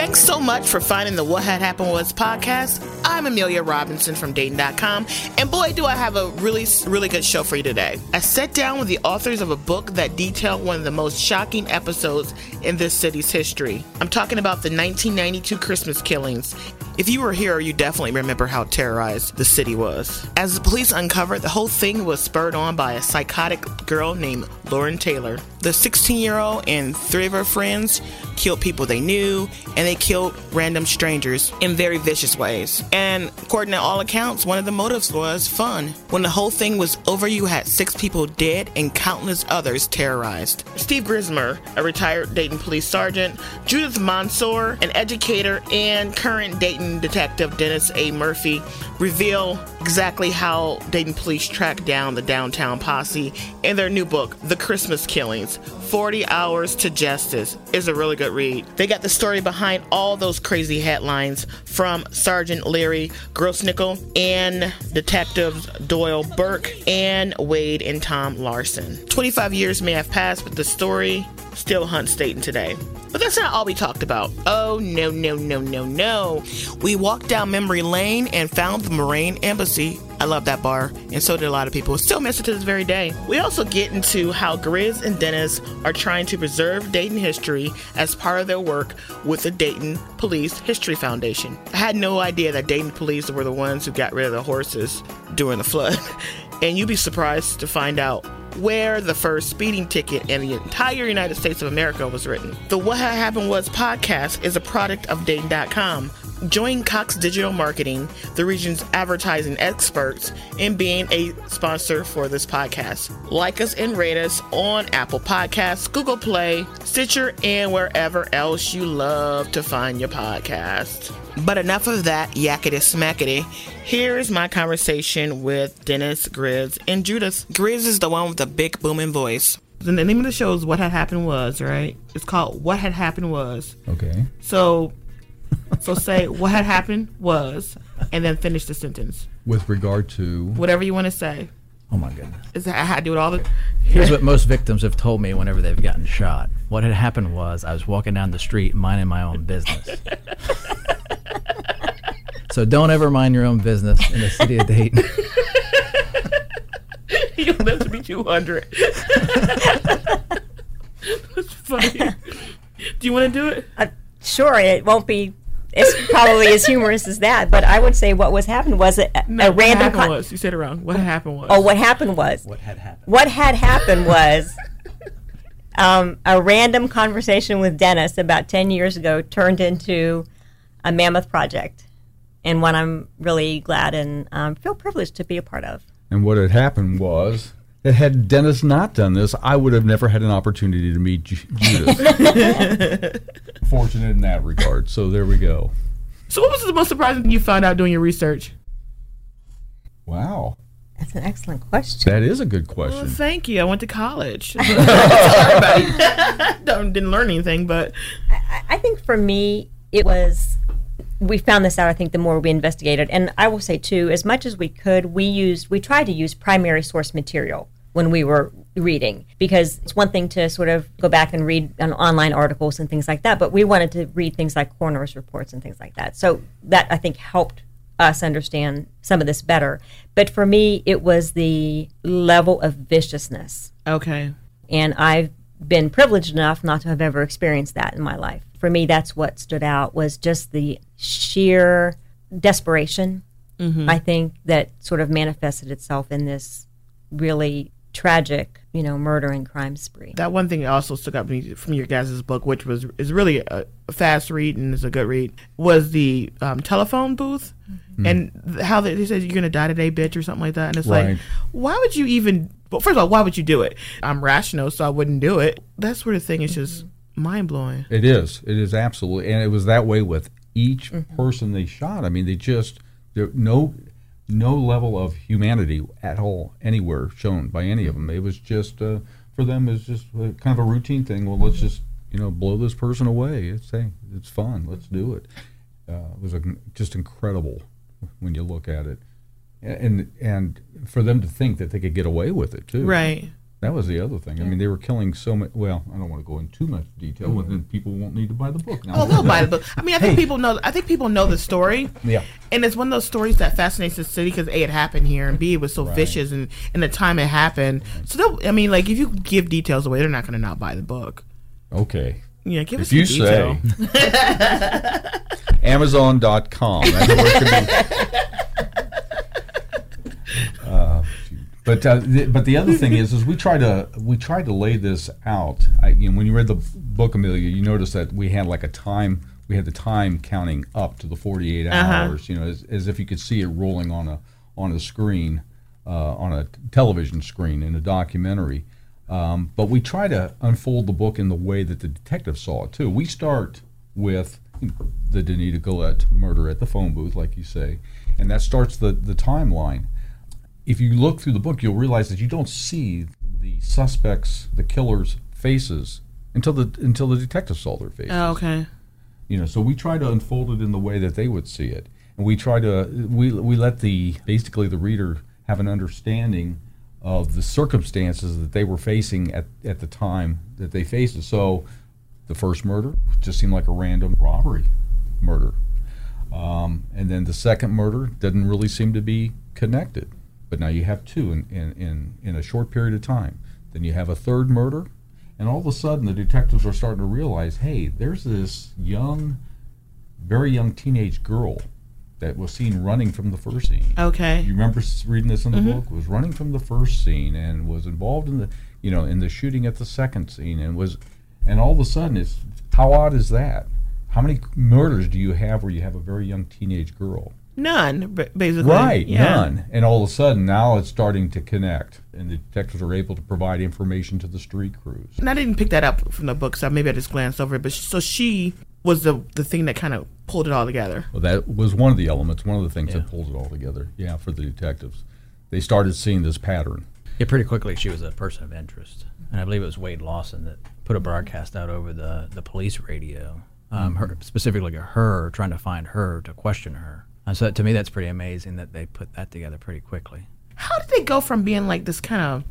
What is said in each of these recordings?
Thanks so much for finding the What Had Happened Was podcast. I'm Amelia Robinson from Dayton.com, and boy, do I have a really, really good show for you today. I sat down with the authors of a book that detailed one of the most shocking episodes in this city's history. I'm talking about the 1992 Christmas Killings. If you were here, you definitely remember how terrorized the city was. As the police uncovered, the whole thing was spurred on by a psychotic girl named Lauren Taylor. The 16-year-old and three of her friends killed people they knew, and they killed random strangers in very vicious ways. And according to all accounts, one of the motives was fun. When the whole thing was over, you had 6 people dead and countless others terrorized. Steve Grismer, a retired Dayton police sergeant, Judith Mansour, an educator, and current Dayton detective Dennis A. Murphy reveal exactly how Dayton police tracked down the downtown posse in their new book, The Christmas Killings, 40 Hours to Justice. It's a really good read. They got the story behind all those crazy headlines from Sergeant Larry Grossnickel and Detectives Doyle Burke and Wade and Tom Lawson. 25 years may have passed, but the story still hunts Dayton today. But that's not all we talked about. Oh, no, no, no, no, no. We walked down memory lane and found the Moraine Embassy. I love that bar, and so did a lot of people. Still miss it to this very day. We also get into how Grizz and Dennis are trying to preserve Dayton history as part of their work with the Dayton Police History Foundation. I had no idea that Dayton police were the ones who got rid of the horses during the flood. And you'd be surprised to find out where the first speeding ticket in the entire United States of America was written. The What Had Happened Was podcast is a product of Dayton.com. Join Cox Digital Marketing, the region's advertising experts, in being a sponsor for this podcast. Like us and rate us on Apple Podcasts, Google Play, Stitcher, and wherever else you love to find your podcast. But enough of that yakety smackety. Here is my conversation with Dennis, Grizz, and Judith. Grizz is the one with the big booming voice. The name of the show is What Had Happened Was, right? It's called What Had Happened Was. Okay. So say what had happened was, and then finish the sentence. With regard to? Whatever you want to say. Oh, my goodness. Is that I do it all the... Here's what most victims have told me whenever they've gotten shot. What had happened was I was walking down the street minding my own business. So don't ever mind your own business in the city of Dayton. You'll live to be 200. That's funny. Do you want to do it? Sure, it won't be... It's probably as humorous as that, but I would say what was happened was a random... You said it wrong. What had happened was. Oh, what happened was. What had happened. What had happened was a random conversation with Dennis about 10 years ago turned into a mammoth project, and one I'm really glad and feel privileged to be a part of. And what had happened was... that had Dennis not done this, I would have never had an opportunity to meet Judith. Fortunate in that regard. So there we go. So what was the most surprising thing you found out doing your research? Wow. That's an excellent question. That is a good question. Well, thank you. I went to college. Didn't learn anything, but... I think for me, it was... We found this out, I think, the more we investigated. And I will say, too, as much as we could, we tried to use primary source material when we were reading, because it's one thing to sort of go back and read online articles and things like that, but we wanted to read things like coroner's reports and things like that. So that, I think, helped us understand some of this better. But for me, it was the level of viciousness. Okay. And I've been privileged enough not to have ever experienced that in my life. For me, that's what stood out, was just the sheer desperation, I think, that sort of manifested itself in this really tragic, murder and crime spree. That one thing that also stuck out from your guys' book, which is really a fast read and is a good read, was the telephone booth and how they said, you're going to die today, bitch, or something like that. And it's right. Like, why would you even... Well, first of all, why would you do it? I'm rational, so I wouldn't do it. That sort of thing is just mind-blowing. It is. It is absolutely. And it was that way with each person they shot. I mean, they just, no level of humanity at all anywhere shown by any of them. It was just, for them, it was just kind of a routine thing. Well, let's just, blow this person away. It's fun. Let's do it. It was just incredible when you look at it. And for them to think that they could get away with it, too. Right. That was the other thing. Yeah. I mean, they were killing so much. Well, I don't want to go into too much detail, but then people won't need to buy the book. Now, oh, they'll buy the book. I mean, I think people know. I think people know the story. Yeah. And it's one of those stories that fascinates the city because A, it happened here, and B, it was so vicious, and the time it happened. So, I mean, like if you give details away, they're not going to not buy the book. Okay. Yeah, give us if some detail. If you say Amazon.com. I know where it could be. But the other thing is we try to lay this out. When you read the book, Amelia, you notice that we had the time counting up to the 48 hours. You know, as if you could see it rolling on a screen, on a television screen in a documentary. But we try to unfold the book in the way that the detective saw it too. We start with the Danita Gillette murder at the phone booth, like you say, and that starts the timeline. If you look through the book, you'll realize that you don't see the suspects, the killers' faces until the detective saw their faces. Oh, okay. You know, so we try to unfold it in the way that they would see it, and we try to we let the reader have an understanding of the circumstances that they were facing at the time that they faced it. So, the first murder just seemed like a random robbery murder, and then the second murder didn't really seem to be connected. But now you have two in a short period of time. Then you have a third murder, and all of a sudden the detectives are starting to realize, hey, there's this young, very young teenage girl that was seen running from the first scene. Okay. You remember reading this in the book? Was running from the first scene and was involved in the shooting at the second scene, and all of a sudden it's, how odd is that? How many murders do you have where you have a very young teenage girl? None, basically. Right, yeah. None. And all of a sudden, now it's starting to connect, and the detectives are able to provide information to the street crews. And I didn't pick that up from the book, so maybe I just glanced over it, but so she was the thing that kind of pulled it all together. Well, that was one of the elements, one of the things that pulled it all together, for the detectives. They started seeing this pattern. Yeah, pretty quickly, she was a person of interest, and I believe it was Wade Lawson that put a broadcast out over the police radio, trying to find her, to question her. So to me, that's pretty amazing that they put that together pretty quickly. How did they go from being like this kind of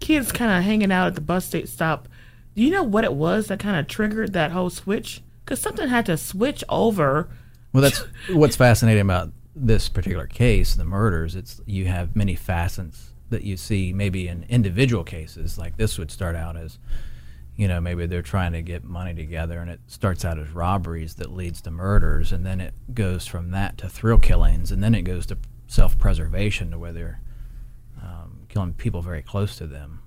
kids kind of hanging out at the bus stop? Do you know what it was that kind of triggered that whole switch? Because something had to switch over. Well, that's what's fascinating about this particular case, the murders. It's you have many facets that you see maybe in individual cases. Like this would start out as, maybe they're trying to get money together, and it starts out as robberies that leads to murders, and then it goes from that to thrill killings, and then it goes to self-preservation, to where they're killing people very close to them.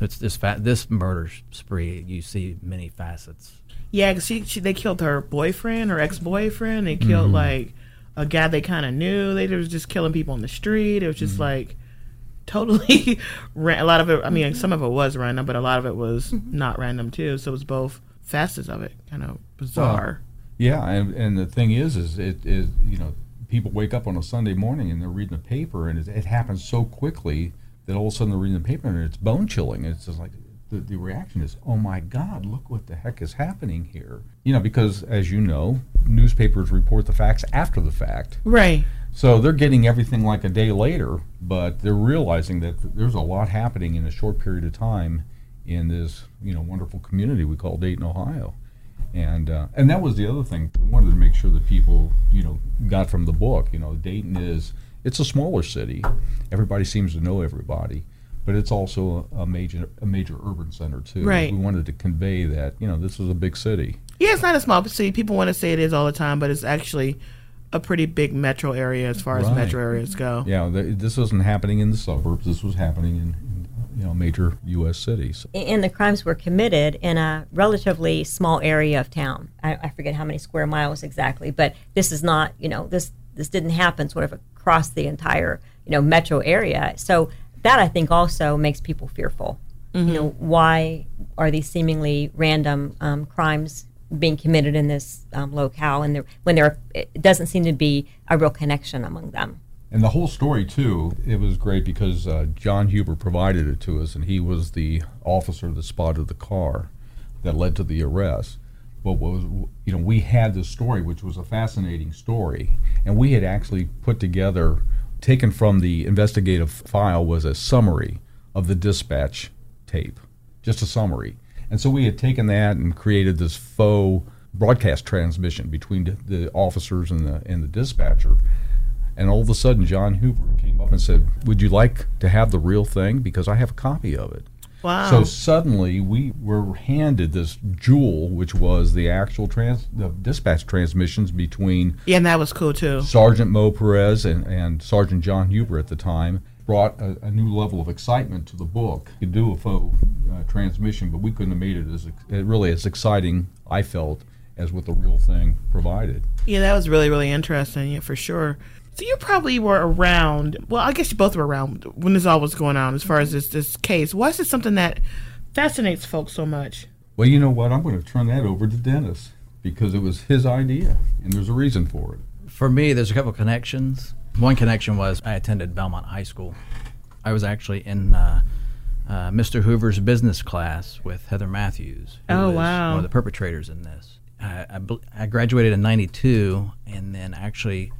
So it's this murder spree, you see many facets. Yeah, because they killed her boyfriend or ex-boyfriend. They killed, like, a guy they kind of knew. They were just killing people on the street. It was just, like... Totally, a lot of it. I mean, some of it was random, but a lot of it was not random too. So it was both facets of it, kind of bizarre. And the thing is it is people wake up on a Sunday morning and they're reading the paper, and it happens so quickly that all of a sudden they're reading the paper and it's bone chilling. It's just like the reaction is, oh my God, look what the heck is happening here. Because as you know, newspapers report the facts after the fact, right? So they're getting everything like a day later, but they're realizing that there's a lot happening in a short period of time in this, wonderful community we call Dayton, Ohio. And that was the other thing. We wanted to make sure that people, got from the book. Dayton it's a smaller city. Everybody seems to know everybody, but it's also a major urban center too. Right. We wanted to convey that, this is a big city. Yeah, it's not a small city. People want to say it is all the time, but it's actually a pretty big metro area as far as metro areas go. Yeah, this wasn't happening in the suburbs. This was happening in major U.S. cities. And the crimes were committed in a relatively small area of town. I forget how many square miles exactly, but this is not, this didn't happen sort of across the entire, metro area. So that, I think, also makes people fearful. Mm-hmm. Why are these seemingly random crimes being committed in this locale, and it doesn't seem to be a real connection among them. And the whole story too, it was great because John Huber provided it to us, and he was the officer that spotted the car that led to the arrest. But we had this story, which was a fascinating story, and we had actually put together, taken from the investigative file, was a summary of the dispatch tape, just a summary. And so we had taken that and created this faux broadcast transmission between the officers and the dispatcher. And all of a sudden, John Huber came up and said, "Would you like to have the real thing? Because I have a copy of it." Wow. So suddenly we were handed this jewel, which was the actual the dispatch transmissions between. Yeah, and that was cool too. Sergeant Mo Perez and Sergeant John Huber at the time brought a new level of excitement to the book. You could do a faux transmission, but we couldn't have made it as exciting, I felt, as what the real thing provided. Yeah, that was really, really interesting, yeah, for sure. So you probably were around, well, I guess you both were around when this all was going on as far as this case. Why is it something that fascinates folks so much? Well, you know what? I'm going to turn that over to Dennis because it was his idea, and there's a reason for it. For me, there's a couple connections. One connection was I attended Belmont High School. I was actually in Mr. Hoover's business class with Heather Matthews, who was one of the perpetrators in this. I graduated in 92, and then actually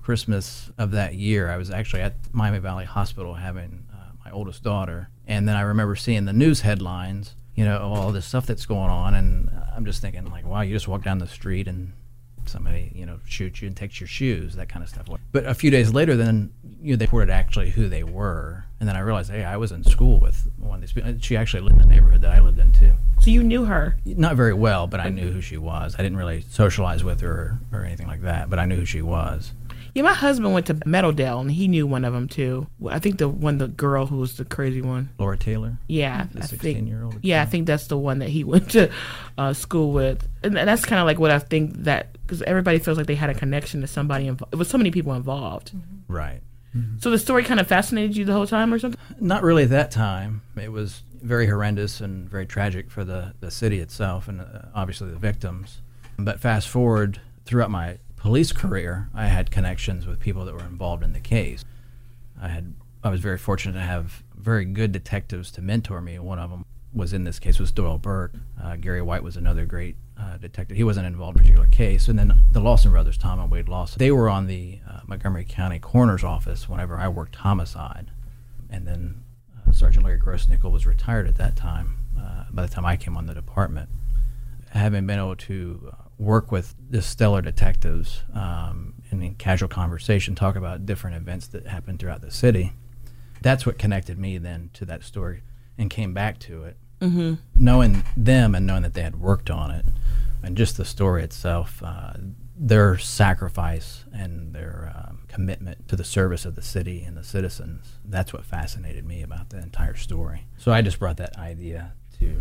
Christmas of that year, I was actually at Miami Valley Hospital having my oldest daughter. And then I remember seeing the news headlines, you know, all this stuff that's going on. And I'm just thinking, like, wow, you just walk down the street and somebody, you know, shoots you and takes your shoes, that kind of stuff. But a few days later, then, you know, they reported actually who they were. And then I realized, hey, I was in school with one of these people. She actually lived in the neighborhood that I lived in, too. So you knew her? Not very well, but I knew who she was. I didn't really socialize with her or anything like that, but I knew who she was. Yeah, my husband went to Meadowdale, and he knew one of them, too. I think the girl who was the crazy one. Lauren Taylor? Yeah. The 16-year-old? Yeah, I think that's the one that he went to school with. And that's kind of like what I think that, because everybody feels like they had a connection to somebody. It was so many people involved. Mm-hmm. Right. Mm-hmm. So the story kind of fascinated you the whole time or something? Not really at that time. It was very horrendous and very tragic for the city itself and obviously the victims. But fast forward throughout my police career, I had connections with people that were involved in the case. I was very fortunate to have very good detectives to mentor me. One of them was in this case was Doyle Burke. Gary White was another great detective. He wasn't involved in a particular case. And then the Lawson brothers, Tom and Wade Lawson, they were on the Montgomery County Coroner's Office whenever I worked homicide. And then Sergeant Larry Grossnickel was retired at that time, by the time I came on the department. Having been able to work with the stellar detectives and in casual conversation talk about different events that happened throughout the city, that's what connected me then to that story and came back to it. Mm-hmm. Knowing them and knowing that they had worked on it and just the story itself, their sacrifice and their commitment to the service of the city and the citizens, that's what fascinated me about the entire story. So I just brought that idea to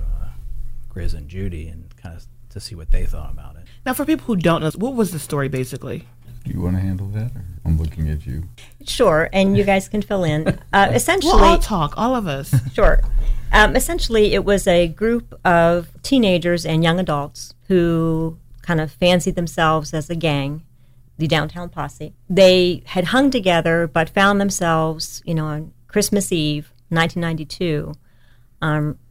Grizz and Judy and kind of to see what they thought about it. Now, for people who don't know, what was the story basically? Do you want to handle that? Or I'm looking at you. Sure, and you guys can fill in. Essentially, we'll all talk, all of us. Sure. Essentially, it was a group of teenagers and young adults who kind of fancied themselves as a gang, the downtown posse. They had hung together but found themselves, you know, on Christmas Eve, 1992,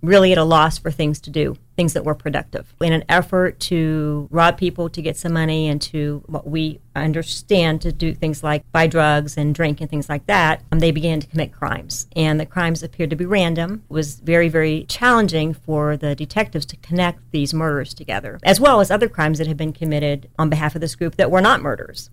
really at a loss for things to do, things that were productive. In an effort to rob people, to get some money, and to what we understand to do things like buy drugs and drink and things like that, they began to commit crimes. And the crimes appeared to be random. It was very, very challenging for the detectives to connect these murders together, as well as other crimes that had been committed on behalf of this group that were not murders.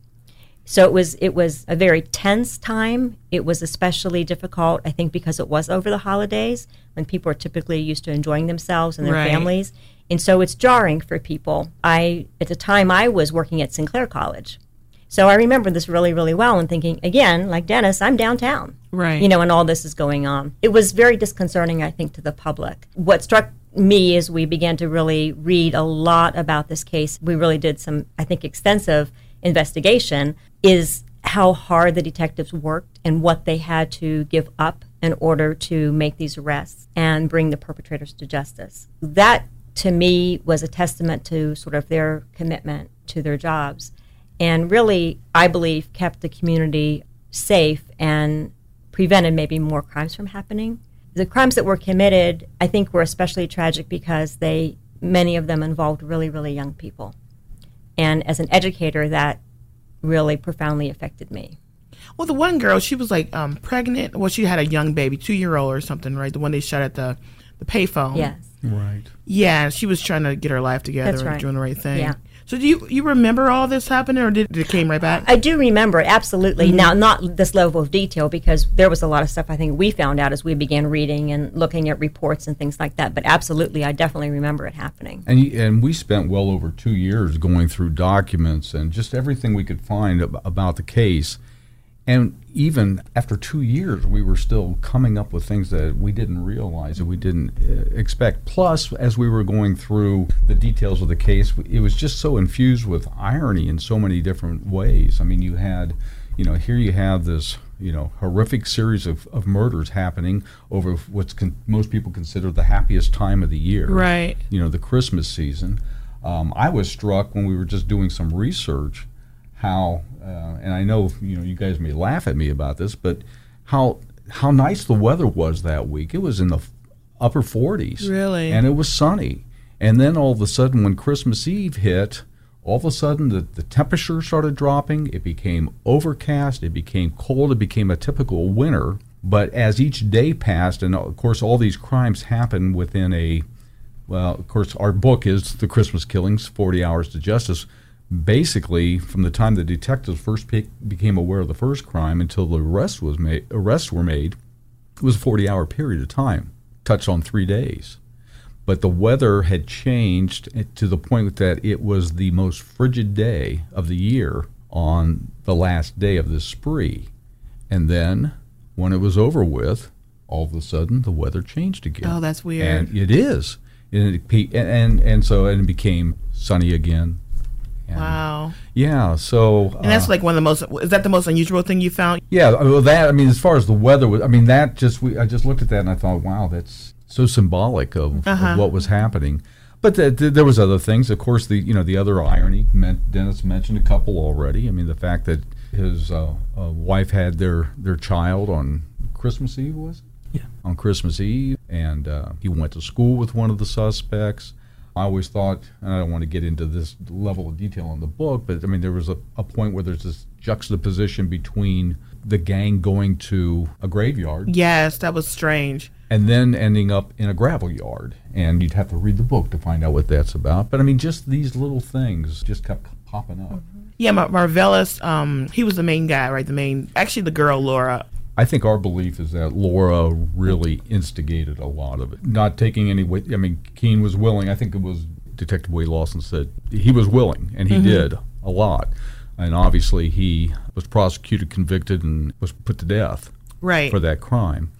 So it was a very tense time. It was especially difficult, I think, because it was over the holidays when people are typically used to enjoying themselves and their families. And so it's jarring for people. At the time, I was working at Sinclair College. So I remember this really, really well and thinking, again, like Dennis, I'm downtown. Right. You know, and all this is going on. It was very disconcerting, I think, to the public. What struck me as we began to really read a lot about this case, we really did some, I think, extensive investigation, is how hard the detectives worked and what they had to give up in order to make these arrests and bring the perpetrators to justice. That, to me, was a testament to sort of their commitment to their jobs and really, I believe, kept the community safe and prevented maybe more crimes from happening. The crimes that were committed, I think, were especially tragic because many of them involved really, really young people. And as an educator, that really profoundly affected me. Well, the one girl, she was pregnant. Well, she had a young baby, 2-year-old or something, right? The one they shot at the the payphone. Yes. Right. Yeah, she was trying to get her life together and doing the right thing. Yeah. So do you remember all this happening, or did it came right back? I do remember, absolutely. Mm-hmm. Now, not this level of detail, because there was a lot of stuff I think we found out as we began reading and looking at reports and things like that. But absolutely, I definitely remember it happening. And we spent well over 2 years going through documents and just everything we could find about the case. And even after 2 years, we were still coming up with things that we didn't realize, that we didn't expect. Plus, as we were going through the details of the case, it was just so infused with irony in so many different ways. I mean, you had, you know, here you have this, you know, horrific series of murders happening over what's most people consider the happiest time of the year. Right. You know, the Christmas season. I was struck when we were just doing some research how, and I know you guys may laugh at me about this, but how nice the weather was that week. It was in the upper 40s. Really? And it was sunny. And then all of a sudden when Christmas Eve hit, all of a sudden the temperature started dropping. It became overcast. It became cold. It became a typical winter. But as each day passed, and of course all these crimes happened within a, well, of course our book is The Christmas Killings, 40 Hours to Justice. Basically, from the time the detectives first became aware of the first crime until the arrests were made, it was a 40-hour period of time, touched on 3 days. But the weather had changed to the point that it was the most frigid day of the year on the last day of this spree. And then, when it was over with, all of a sudden the weather changed again. Oh, that's weird. And it is. And so it became sunny again. Wow. Yeah, so... and that's like one of the most... Is that the most unusual thing you found? Yeah, well, that... I mean, as far as the weather was... I mean, that just... I just looked at that and I thought, wow, that's so symbolic of what was happening. But there was other things. Of course, the other irony, Dennis mentioned a couple already. I mean, the fact that his wife had their child on Christmas Eve, was it? Yeah. On Christmas Eve. And he went to school with one of the suspects. I always thought, and I don't want to get into this level of detail in the book, but I mean, there was a point where there's this juxtaposition between the gang going to a graveyard. Yes, that was strange. And then ending up in a gravel yard. And you'd have to read the book to find out what that's about. But I mean, just these little things just kept popping up. Mm-hmm. Yeah, Marvellus, he was the main guy, right? Actually, the girl, Laura. I think our belief is that Laura really instigated a lot of it. Not taking any way, I mean, Keene was willing. I think it was Detective Wade Lawson said he was willing, and he did a lot. And obviously he was prosecuted, convicted, and was put to death for that crime.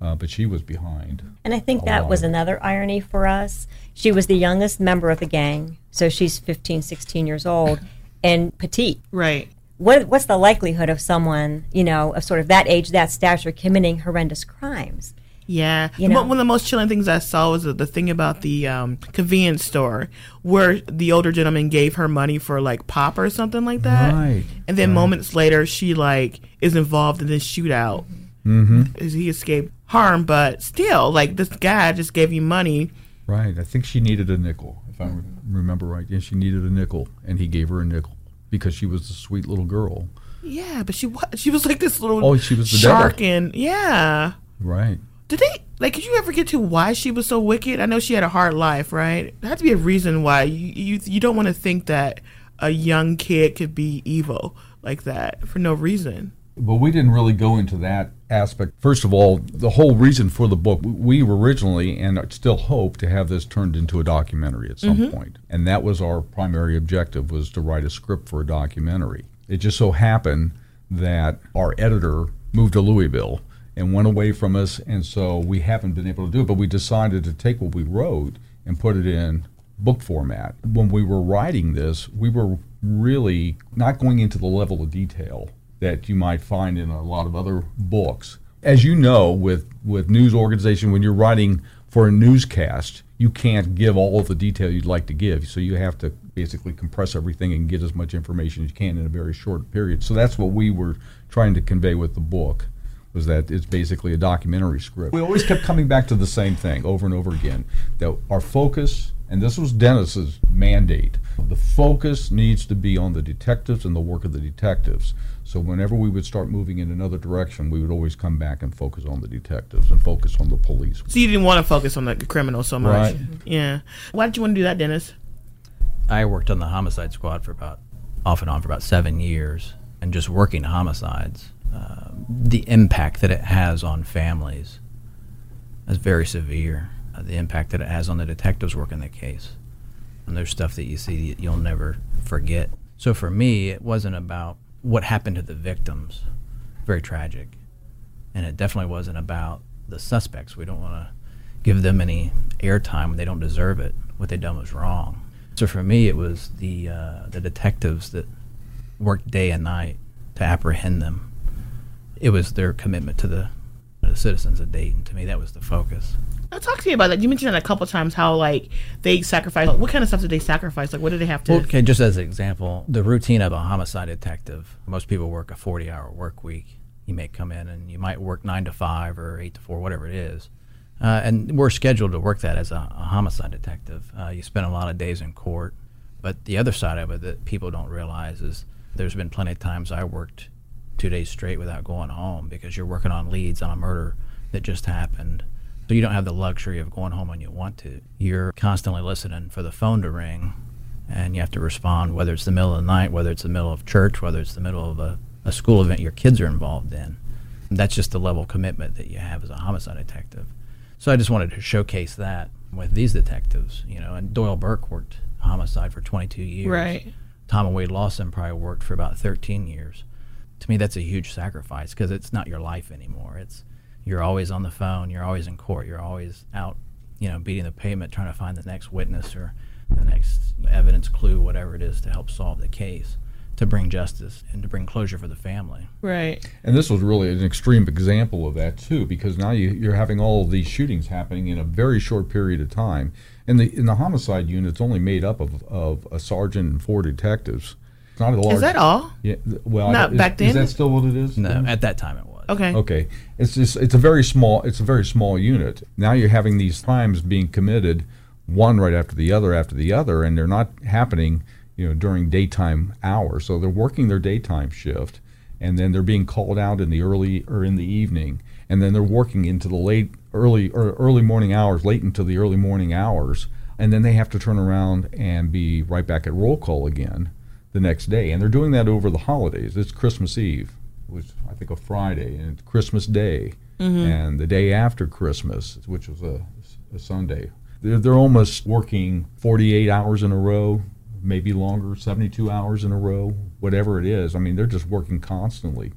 But she was behind. And I think that was another irony for us. She was the youngest member of the gang, so she's 15, 16 years old, and petite. Right. What's the likelihood of someone, of sort of that age, that stature, committing horrendous crimes? Yeah. One of the most chilling things I saw was the thing about the convenience store where the older gentleman gave her money for, like, pop or something like that. Right. And then moments later, she, like, is involved in this shootout. Mm-hmm. He escaped harm, but still, like, this guy just gave you money. Right. I think she needed a nickel, if I remember right. Yeah, she needed a nickel, and he gave her a nickel. Because she was a sweet little girl. Yeah, but she was like this little she was the shark devil. And yeah. Right. Could you ever get to why she was so wicked? I know she had a hard life, right? There had to be a reason why. You don't want to think that a young kid could be evil like that for no reason. But we didn't really go into that aspect. First of all, the whole reason for the book, we originally and still hope to have this turned into a documentary at some point. And that was our primary objective, was to write a script for a documentary. It just so happened that our editor moved to Louisville and went away from us, and so we haven't been able to do it. But we decided to take what we wrote and put it in book format. When we were writing this, we were really not going into the level of detail that you might find in a lot of other books. As you know, with news organization, when you're writing for a newscast, you can't give all of the detail you'd like to give. So you have to basically compress everything and get as much information as you can in a very short period. So that's what we were trying to convey with the book, was that it's basically a documentary script. We always kept coming back to the same thing over and over again, that our focus and this was Dennis's mandate, the focus needs to be on the detectives and the work of the detectives. So whenever we would start moving in another direction, we would always come back and focus on the detectives and focus on the police. So you didn't want to focus on the criminal so much. Right. Yeah. Why did you want to do that, Dennis? I worked on the homicide squad for about, off and on, for about 7 years, and just working homicides, the impact that it has on families is very severe. The impact that it has on the detectives working the case. And there's stuff that you see that you'll never forget. So for me, it wasn't about what happened to the victims, very tragic. And it definitely wasn't about the suspects. We don't want to give them any airtime when they don't deserve it. What they done was wrong. So for me, it was the detectives that worked day and night to apprehend them. It was their commitment to the citizens of Dayton. To me, that was the focus. Now, talk to me about that. You mentioned that a couple times, how like they sacrifice. What kind of stuff did they sacrifice? Like, what did they have to? Well, okay, just as an example, the routine of a homicide detective. Most people work a 40-hour work week. You may come in and you might work 9 to 5 or 8 to 4, whatever it is. And we're scheduled to work that as a homicide detective. You spend a lot of days in court. But the other side of it that people don't realize is there's been plenty of times I worked 2 days straight without going home because you're working on leads on a murder that just happened. So you don't have the luxury of going home when you want to. You're constantly listening for the phone to ring, and you have to respond, whether it's the middle of the night, whether it's the middle of church, whether it's the middle of a school event your kids are involved in. And that's just the level of commitment that you have as a homicide detective. So I just wanted to showcase that with these detectives, you know. And Doyle Burke worked homicide for 22 years. Right. Tom and Wade Lawson probably worked for about 13 years. To me, that's a huge sacrifice because it's not your life anymore. It's you're always on the phone, you're always in court, you're always out, you know, beating the pavement trying to find the next witness or the next evidence clue, whatever it is, to help solve the case, to bring justice and to bring closure for the family. Right. And this was really an extreme example of that too, because now you're having all these shootings happening in a very short period of time. And in the homicide unit, it's only made up of a sergeant and 4 detectives. It's not a large. Is that all? Yeah. Well, not back then. Is that still what it is? No, then? At that time it was. Okay. Okay. It's just it's a very small unit. Now you're having these crimes being committed, one right after the other, and they're not happening, you know, during daytime hours. So they're working their daytime shift, and then they're being called out in the early or in the evening, and then they're working into the early morning hours, and then they have to turn around and be right back at roll call again the next day. And they're doing that over the holidays. It's Christmas Eve. Which I think a Friday, and Christmas Day, mm-hmm. and the day after Christmas, which was a Sunday. They're almost working 48 hours in a row, maybe longer, 72 hours in a row, whatever it is. I mean, they're just working constantly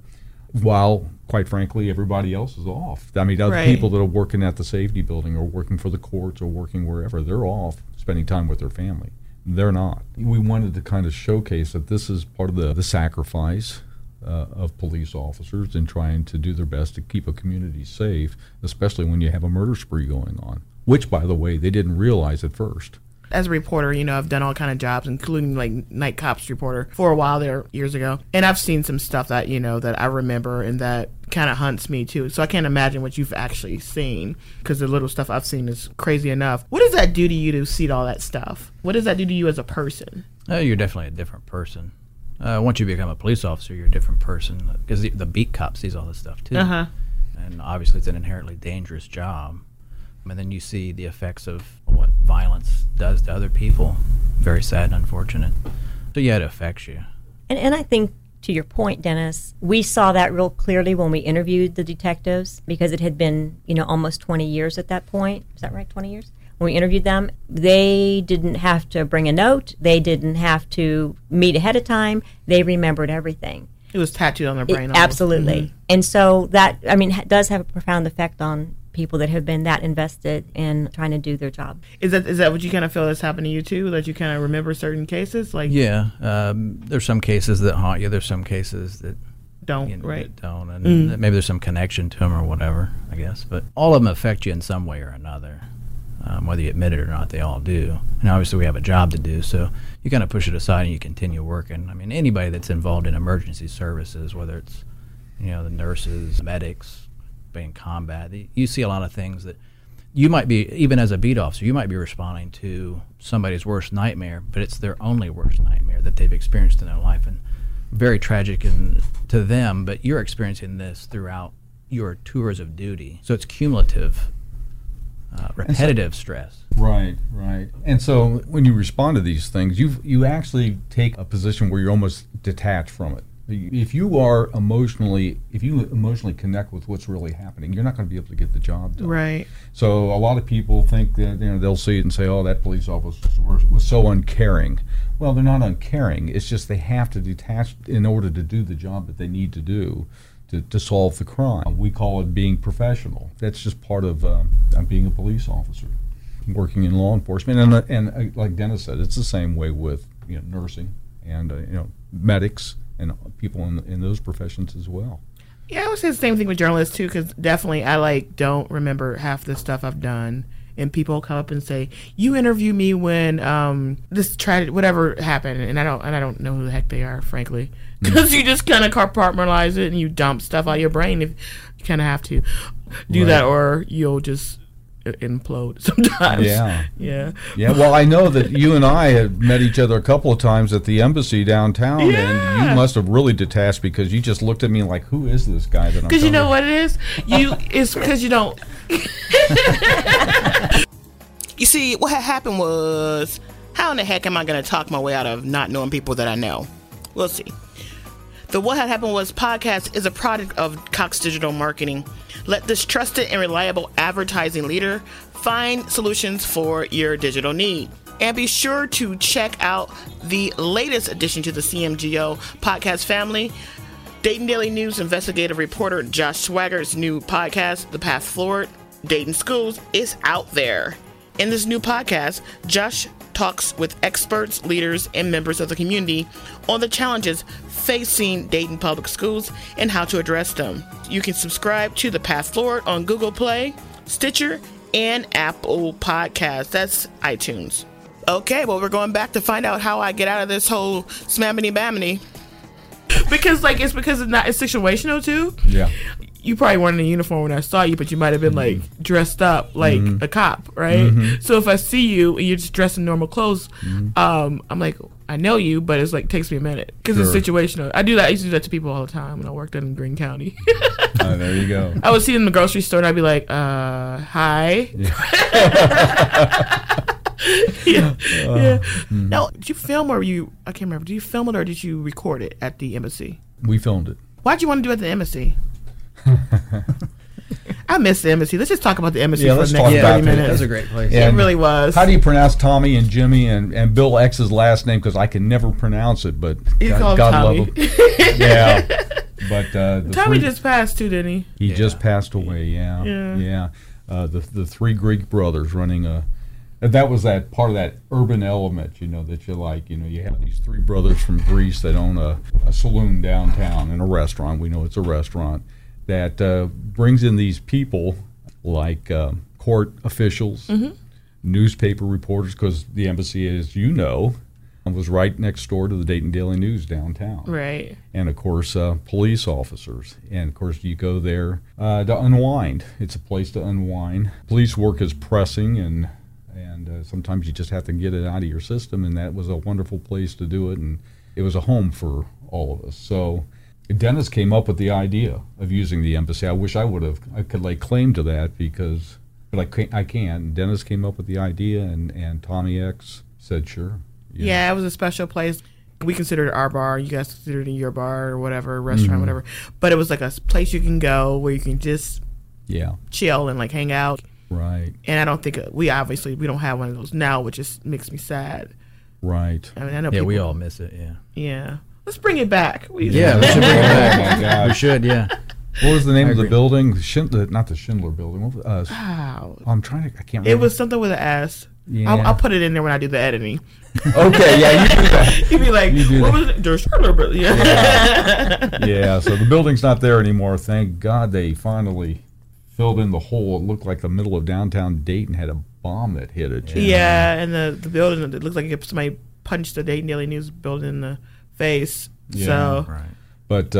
while, quite frankly, everybody else is off. I mean, other right. people that are working at the safety building or working for the courts or working wherever, they're off spending time with their family. They're not. We wanted to kind of showcase that this is part of the sacrifice of police officers and trying to do their best to keep a community safe, especially when you have a murder spree going on, which, by the way, they didn't realize at first. As a reporter, you know, I've done all kind of jobs, including like night cops reporter for a while there years ago. And I've seen some stuff that, you know, that I remember and that kind of haunts me too. So I can't imagine what you've actually seen because the little stuff I've seen is crazy enough. What does that do to you to see all that stuff? What does that do to you as a person? Oh, you're definitely a different person. Once you become a police officer, you're a different person because the beat cop sees all this stuff too. Uh-huh. And obviously it's an inherently dangerous job. And then you see the effects of what violence does to other people. Very sad and unfortunate. So yeah, it affects you. And I think to your point, Dennis, we saw that real clearly when we interviewed the detectives because it had been, you know, almost 20 years at that point. Is that right, 20 years? When we interviewed them, they didn't have to bring a note. They didn't have to meet ahead of time. They remembered everything. It was tattooed on their brain. Absolutely. Mm-hmm. And so that, I mean, does have a profound effect on people that have been that invested in trying to do their job. Is that what you kind of feel that's happened to you too? That you kind of remember certain cases? Like yeah. There's some cases that haunt you. There's some cases that don't, you know, right? That don't. And maybe there's some connection to them or whatever, I guess. But all of them affect you in some way or another. Whether you admit it or not, they all do. And obviously we have a job to do, so you kind of push it aside and you continue working. I mean, anybody that's involved in emergency services, whether it's, you know, the nurses, medics, being combat, you see a lot of things that you might be, even as a beat officer, you might be responding to somebody's worst nightmare, but it's their only worst nightmare that they've experienced in their life, and very tragic and to them, but you're experiencing this throughout your tours of duty. So it's cumulative, repetitive stress. Right, right. And so when you respond to these things, you actually take a position where you're almost detached from it. If you emotionally connect with what's really happening, you're not going to be able to get the job done. Right. So a lot of people think that, you know, they'll see it and say, "Oh, that police officer was so uncaring." Well, they're not uncaring. It's just they have to detach in order to do the job that they need to do to solve the crime. We call it being professional. That's just part of being a police officer, working in law enforcement. And like Dennis said, it's the same way with, you know, nursing and medics. And people in those professions as well. Yeah, I would say the same thing with journalists too, because definitely I don't remember half the stuff I've done, and people come up and say, "You interview me when this tragedy, whatever happened," and I don't know who the heck they are, frankly, because you just kind of compartmentalize it and you dump stuff out of your brain. If you kind of have to do that, or you'll just implode sometimes. Yeah. Well, I know that you and I have met each other a couple of times at the embassy downtown, and you must have really detached because you just looked at me like, "Who is this guy?" That because you know what it is. It's because you don't. You see, what had happened was, how in the heck am I going to talk my way out of not knowing people that I know? We'll see. The What Had Happened Was podcast is a product of Cox Digital Marketing. Let this trusted and reliable advertising leader find solutions for your digital need. And be sure to check out the latest addition to the CMGO podcast family, Dayton Daily News investigative reporter Josh Swaggart's new podcast, The Path Forward, Dayton Schools, is out there. In this new podcast, Josh talks with experts, leaders, and members of the community on the challenges facing Dayton public schools and how to address them. You can subscribe to The Path Forward on Google Play, Stitcher, and Apple Podcasts. That's iTunes. Okay, well, we're going back to find out how I get out of this whole smammity-bammity. Because, it's because it's situational, too. Yeah. You probably weren't in a uniform when I saw you, but you might have been dressed up like a cop, right? Mm-hmm. So if I see you and you're just dressed in normal clothes, I'm like, I know you, but it's takes me a minute because it's situational. I do that. I used to do that to people all the time when I worked in Greene County. Oh, there you go. I would see them in the grocery store and I'd be like, hi. Yeah. Yeah. Mm-hmm. Now, did you film or I can't remember. Did you film it or did you record it at the embassy? We filmed it. Why'd you want to do it at the embassy? I miss the embassy. Let's just talk about the embassy for the next 30 minutes. That was a great place. Yeah, it really was. How do you pronounce Tommy and Jimmy and Bill X's last name? Because I can never pronounce it, but God love him. Yeah. But Tommy just passed too, didn't he? He just passed away, yeah. The three Greek brothers running a... That was that part of that urban element, that you have these three brothers from Greece that own a saloon downtown and a restaurant. We know it's a restaurant. That brings in these people like court officials, newspaper reporters, because the embassy, as you know, was right next door to the Dayton Daily News downtown. Right. And, of course, police officers. And, of course, you go there to unwind. It's a place to unwind. Police work is pressing, and sometimes you just have to get it out of your system, and that was a wonderful place to do it, and it was a home for all of us. So... Dennis came up with the idea of using the embassy. I wish I could lay claim to that but I can't. Dennis came up with the idea and Tommy X said sure. Yeah, it was a special place. We considered it our bar. You guys considered it your bar or whatever, restaurant, whatever. But it was a place you can go where you can just chill and hang out. Right. And I don't think we don't have one of those now, which just makes me sad. Right. I mean, I know people, we all miss it, yeah. Yeah. Let's bring it back. We should bring it back. Oh my God. We should, yeah. What was the name of the building? Not the Schindler building. What was, I can't remember. It was something with an S. Yeah. I'll put it in there when I do the editing. Okay, yeah, you do that. You'd be like, was it? The Schindler building. Yeah. Yeah, so the building's not there anymore. Thank God they finally filled in the hole. It looked like the middle of downtown Dayton had a bomb that hit it. Yeah, and the building, it looked like somebody punched the Dayton Daily News building in the face. Yeah, so right. But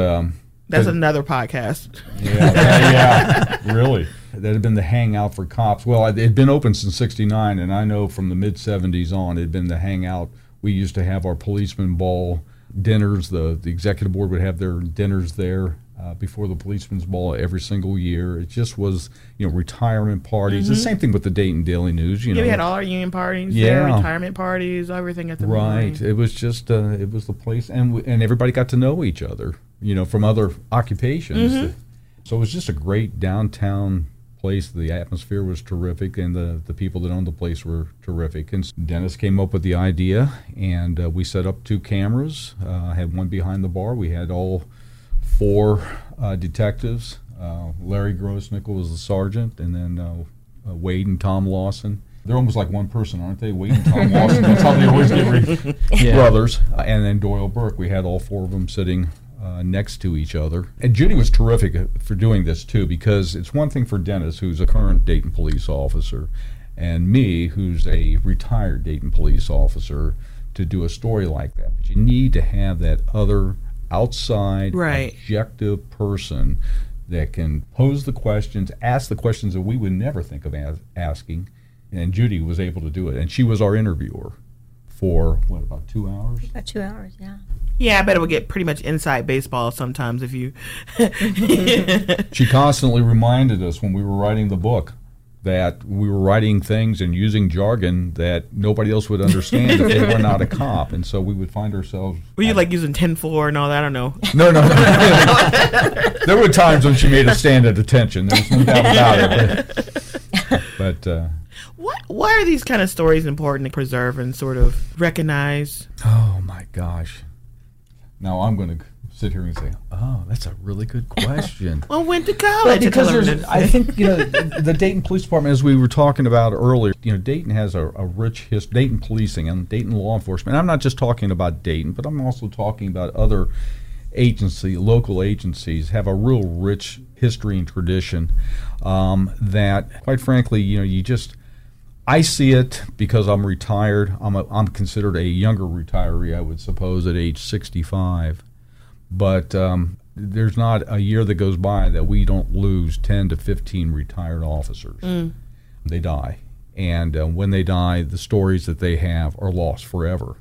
That's another podcast. Yeah, really. That had been the hangout for cops. Well, it had been open since '69, and I know from the mid-'70s on, it had been the hangout. We used to have our policeman ball dinners. The executive board would have their dinners there before the policeman's ball every single year. It just was, you know, retirement parties. Mm-hmm. The same thing with the Dayton Daily News. You know, we had all our union parties, there, retirement parties, everything at the Moraine. It was just, it was the place, and everybody got to know each other, you know, from other occupations. Mm-hmm. So it was just a great downtown place. The atmosphere was terrific, and the people that owned the place were terrific. And Dennis came up with the idea, and we set up 2 cameras. Had one behind the bar. We had all 4 detectives. Larry Grossnickel was the sergeant, and then Wade and Tom Lawson. They're almost like one person, aren't they? Wade and Tom Lawson. That's how they always get brothers. And then Doyle Burke. We had all 4 of them sitting next to each other. And Judy was terrific for doing this too, because it's one thing for Dennis, who's a current Dayton police officer, and me, who's a retired Dayton police officer, to do a story like that. But you need to have that other outside, objective person that can pose the questions, ask the questions that we would never think of asking. And Judy was able to do it. And she was our interviewer for, what, about 2 hours? About 2 hours, yeah. Yeah, I bet it would get pretty much inside baseball sometimes if you... She constantly reminded us when we were writing the book that we were writing things and using jargon that nobody else would understand if they were not a cop, and so we would find ourselves... Were you like using 10 floor and all that? I don't know. No. There were times when she made us stand at attention. There was no doubt about it. But why are these kind of stories important to preserve and sort of recognize? Oh, my gosh. Now I'm going to sit here and say, oh, that's a really good question. Well, went to college. Because I think, you know, the Dayton Police Department, as we were talking about earlier, you know, Dayton has a rich history, Dayton policing and Dayton law enforcement. I'm not just talking about Dayton, but I'm also talking about other local agencies have a real rich history and tradition that, quite frankly, you know, I see it because I'm retired. I'm considered a younger retiree, I would suppose, at age 65. But there's not a year that goes by that we don't lose 10 to 15 retired officers. Mm. They die. And when they die, the stories that they have are lost forever.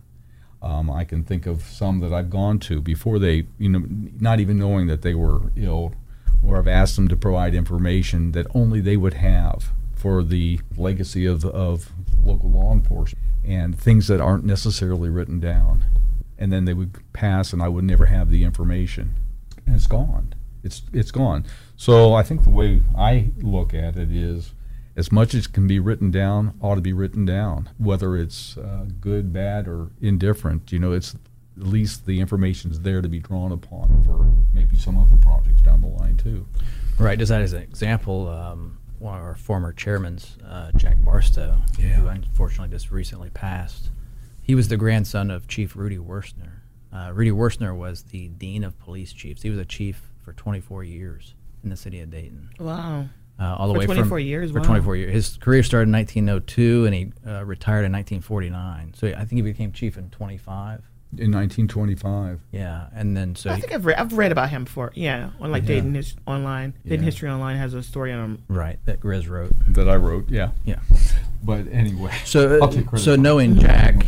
I can think of some that I've gone to before they, you know, not even knowing that they were ill, or I've asked them to provide information that only they would have for the legacy of local law enforcement, and things that aren't necessarily written down. And then they would pass, and I would never have the information. And it's gone. It's gone. So I think the way I look at it is, as much as can be written down ought to be written down, whether it's good, bad, or indifferent. You know, it's at least the information's there to be drawn upon for maybe some other projects down the line too. Right, just as an example, one of our former chairmen's, Jack Barstow, who unfortunately just recently passed. He was the grandson of Chief Rudy Wurstner. Rudy Wurstner was the Dean of Police Chiefs. He was a chief for 24 years in the city of Dayton. Wow. All the way from 24 years. For 24 years. His career started in 1902, and he retired in 1949. So I think he became chief in 25. In 1925. Yeah, and then so I think I've read about him before. Yeah, on like Dayton Online. Dayton History Online has a story on him. Right, that Grizz wrote. That I wrote. Yeah. Yeah. But anyway, so knowing Jack,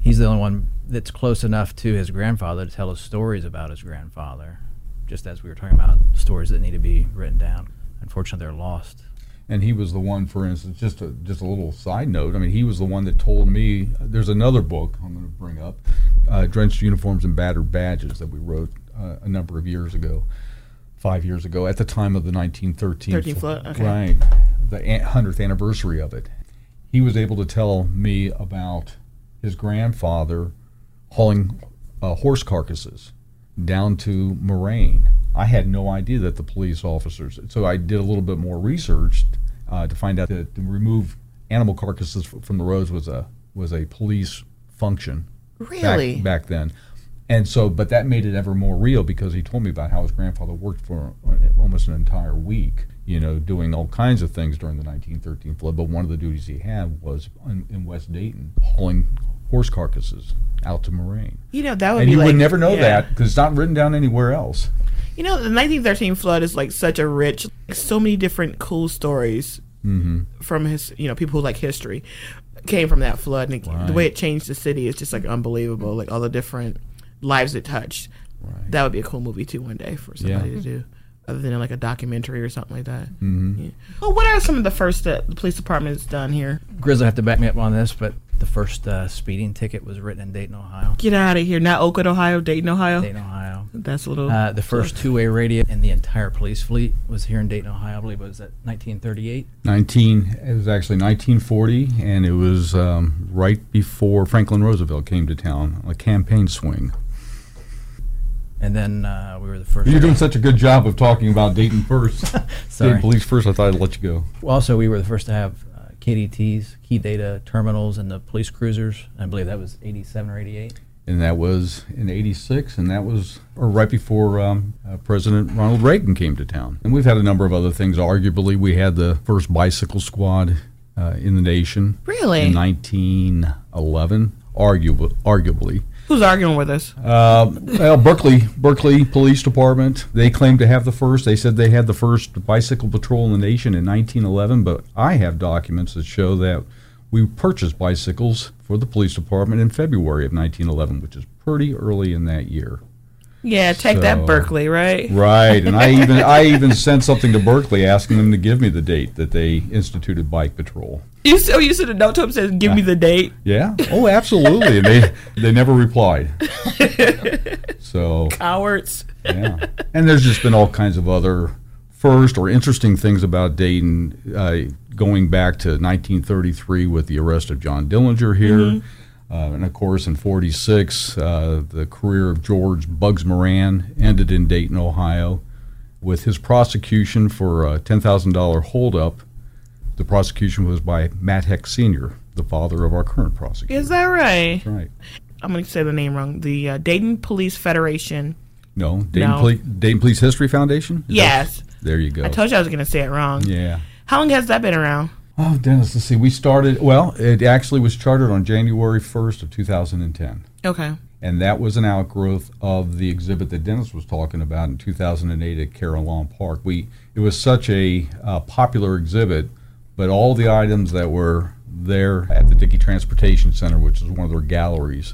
he's the only one that's close enough to his grandfather to tell us stories about his grandfather. Just as we were talking about stories that need to be written down. Unfortunately, they're lost. And he was the one, for instance, just a little side note, I mean, he was the one that told me, there's another book I'm going to bring up, Drenched Uniforms and Battered Badges, that we wrote a number of years ago, 5 years ago, at the time of the 1913 flood, the 100th anniversary of it. He was able to tell me about his grandfather hauling horse carcasses down to Moraine. I had no idea that the police officers, so I did a little bit more research to find out that to remove animal carcasses from the roads was a police function. Really? Back then. And so, but that made it ever more real, because he told me about how his grandfather worked for almost an entire week, you know, doing all kinds of things during the 1913 flood, but one of the duties he had was in West Dayton, hauling horse carcasses out to Moraine. You know, that would be like... And you would never know that, because it's not written down anywhere else. You know, the 1913 flood is like such a rich, like, so many different cool stories from his, you know, people who like history came from that flood. And the way it changed the city is just like unbelievable. Like all the different lives it touched. Right. That would be a cool movie too one day for somebody to do, other than like a documentary or something like that. Well, what are some of the first that the police department's done here? Grizz will have to back me up on this, but the first speeding ticket was written in Dayton, Ohio. Get out of here. Not Oakwood, Ohio. Dayton, Ohio? Dayton, Ohio. That's a little... the first two-way radio in the entire police fleet was here in Dayton, Ohio. I believe it was at 1938. It was actually 1940, and it was right before Franklin Roosevelt came to town, a campaign swing. And then we were the first... You're doing such a good job of talking about Dayton first. Sorry. Dayton Police first, I thought I'd let you go. Well, also, we were the first to have... KDTs, key data terminals, and the police cruisers. I believe that was 87 or 88. And that was in 86, and that was right before President Ronald Reagan came to town. And we've had a number of other things. Arguably, we had the first bicycle squad in the nation. Really? In 1911, arguably. Who's arguing with us? Well, Berkeley Police Department. They claimed to have the first. They said they had the first bicycle patrol in the nation in 1911, but I have documents that show that we purchased bicycles for the police department in February of 1911, which is pretty early in that year. Yeah, take that, Berkeley, right? Right, and I even sent something to Berkeley asking them to give me the date that they instituted bike patrol. You sent a note to them says, "Give me the date." Yeah. Oh, absolutely. And they never replied. So cowards. Yeah. And there's just been all kinds of other first or interesting things about Dayton, going back to 1933 with the arrest of John Dillinger here. Mm-hmm. And, of course, in 1946, the career of George Bugs Moran ended in Dayton, Ohio, with his prosecution for a $10,000 holdup. The prosecution was by Matt Heck Sr., the father of our current prosecutor. Is that right? That's right. I'm going to say the name wrong. The Dayton Police Federation. No, Dayton Police History Foundation? Yes. There you go. I told you I was going to say it wrong. Yeah. How long has that been around? Oh, Dennis, let's see. It actually was chartered on January 1st of 2010. Okay. And that was an outgrowth of the exhibit that Dennis was talking about in 2008 at Carillon Park. It was such a popular exhibit, but all the items that were there at the Dickey Transportation Center, which is one of their galleries,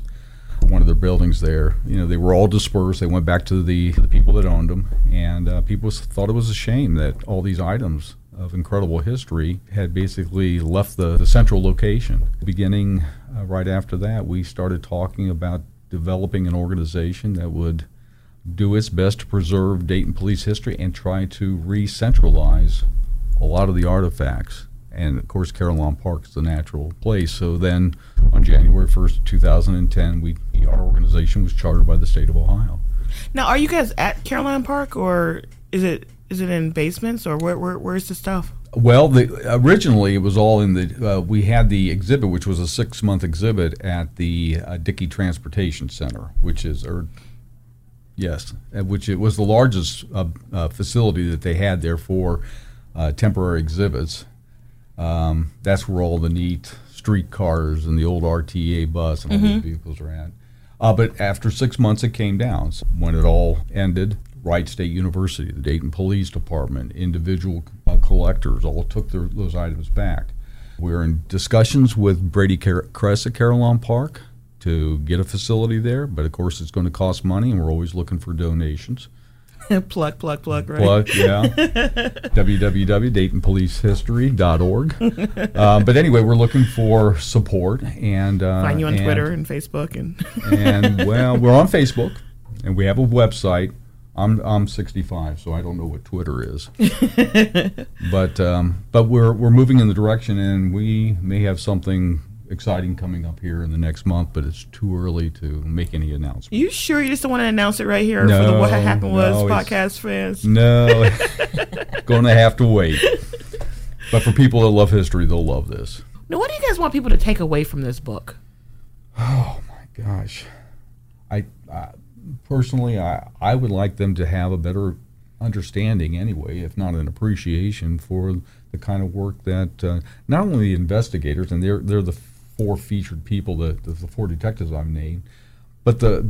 one of their buildings there, you know, they were all dispersed. They went back to the people that owned them, and people thought it was a shame that all these items of incredible history had basically left the central location. Beginning right after that, we started talking about developing an organization that would do its best to preserve Dayton police history and try to re-centralize a lot of the artifacts. And, of course, Carillon Park is the natural place. So then on January 1st, 2010, our organization was chartered by the state of Ohio. Now, are you guys at Carillon Park, or is it... Is it in basements, or where's the stuff? Well, originally it was all in the... we had the exhibit, which was a 6-month exhibit at the Dickey Transportation Center, which it was the largest facility that they had there for temporary exhibits. That's where all the neat streetcars and the old RTA bus and all these vehicles are at. But after 6 months, it came down. So when it all ended... Wright State University, the Dayton Police Department, individual collectors all took those items back. We're in discussions with Brady Kress at Carillon Park to get a facility there, but of course it's going to cost money, and we're always looking for donations. Plug, plug, plug, right? Plug, yeah. www.daytonpolicehistory.org. But anyway, we're looking for support. And find you on Twitter and Facebook. And well, we're on Facebook, and we have a website. I'm 65, so I don't know what Twitter is. But we're moving in the direction, and we may have something exciting coming up here in the next month. But it's too early to make any announcements. You sure you just don't want to announce it right here for the What Happened Was podcast fans? No, going to have to wait. But for people that love history, they'll love this. Now, what do you guys want people to take away from this book? Oh my gosh, Personally, I would like them to have a better understanding anyway, if not an appreciation for the kind of work that not only the investigators, and they're the four featured people, the four detectives I've named, but the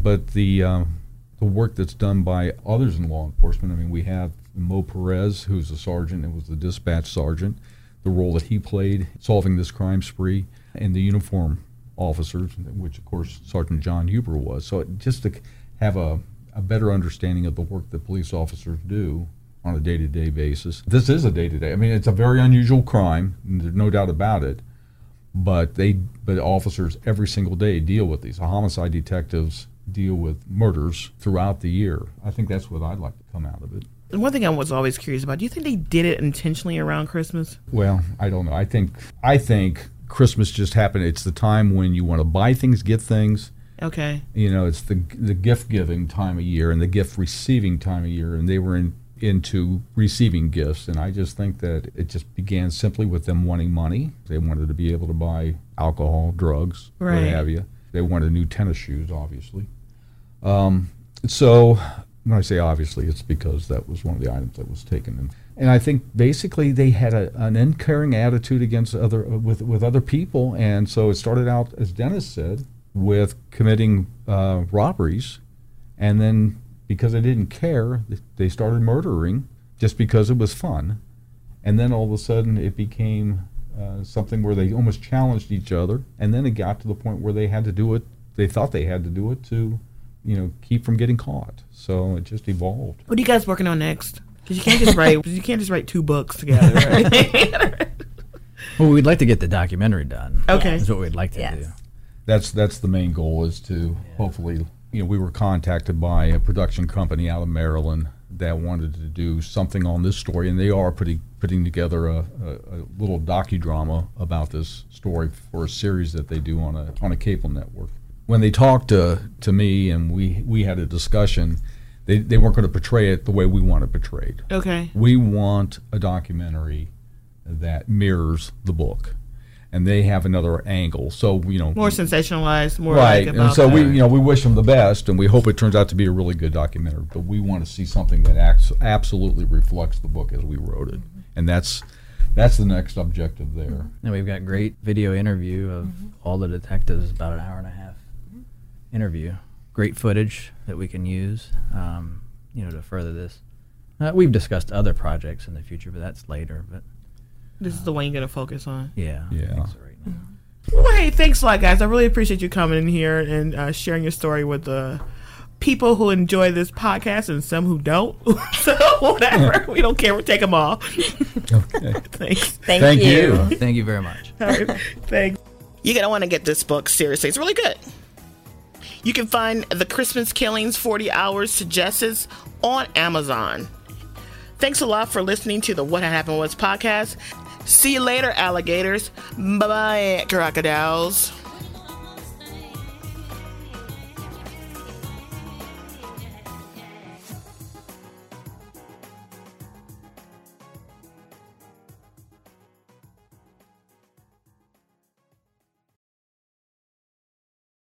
the work that's done by others in law enforcement. I mean, we have Mo Perez, who's a sergeant and was the dispatch sergeant, the role that he played solving this crime spree, and the uniform officers, which of course Sergeant John Huber was. So just to have a better understanding of the work that police officers do on a day-to-day basis. This is a day-to-day. I mean, it's a very unusual crime, and there's no doubt about it, but officers every single day deal with these. Homicide detectives deal with murders throughout the year. I think that's what I'd like to come out of it. And one thing I was always curious about, do you think they did it intentionally around Christmas? Well, I don't know. I think Christmas just happened. It's the time when you want to buy things, get things. Okay. You know, it's the gift-giving time of year and the gift-receiving time of year, and they were into receiving gifts, and I just think that it just began simply with them wanting money. They wanted to be able to buy alcohol, drugs, right. What have you. They wanted new tennis shoes, obviously. So when I say obviously, it's because that was one of the items that was taken. And I think basically they had an uncaring attitude against with other people, and so it started out, as Dennis said, with committing robberies, and then because they didn't care, they started murdering just because it was fun. And then all of a sudden it became something where they almost challenged each other, and then it got to the point where they had to do it, they thought they had to do it to, you know, keep from getting caught. So it just evolved. What are you guys working on next? Because you can't just write two books together, right? Well, we'd like to get the documentary done. Okay. That's what we'd like to do. That's the main goal, is to hopefully, you know, we were contacted by a production company out of Maryland that wanted to do something on this story, and they are putting together a little docudrama about this story for a series that they do on a cable network. When they talked to me and we had a discussion, they weren't going to portray it the way we want it portrayed. Okay. We want a documentary that mirrors the book. And they have another angle, so you know, more sensationalized, more right. Like about and so that. We, you know, we wish them the best, and we hope it turns out to be a really good documentary. But we want to see something that absolutely reflects the book as we wrote it, and that's the next objective there. And we've got great video interview of all the detectives, about an hour and a half interview, great footage that we can use, you know, to further this. We've discussed other projects in the future, but that's later. But this is the one you're going to focus on? Yeah. I think so right now. Well, hey, thanks a lot, guys. I really appreciate you coming in here and sharing your story with the people who enjoy this podcast and some who don't. So, whatever. We don't care. We'll take them all. Okay. Thanks. Thank you. Thank you very much. All right. Thanks. You're going to want to get this book, seriously. It's really good. You can find The Christmas Killings, 40 Hours to Justice on Amazon. Thanks a lot for listening to the What Had Happened Was podcast. See you later, alligators. Bye-bye, crocodiles.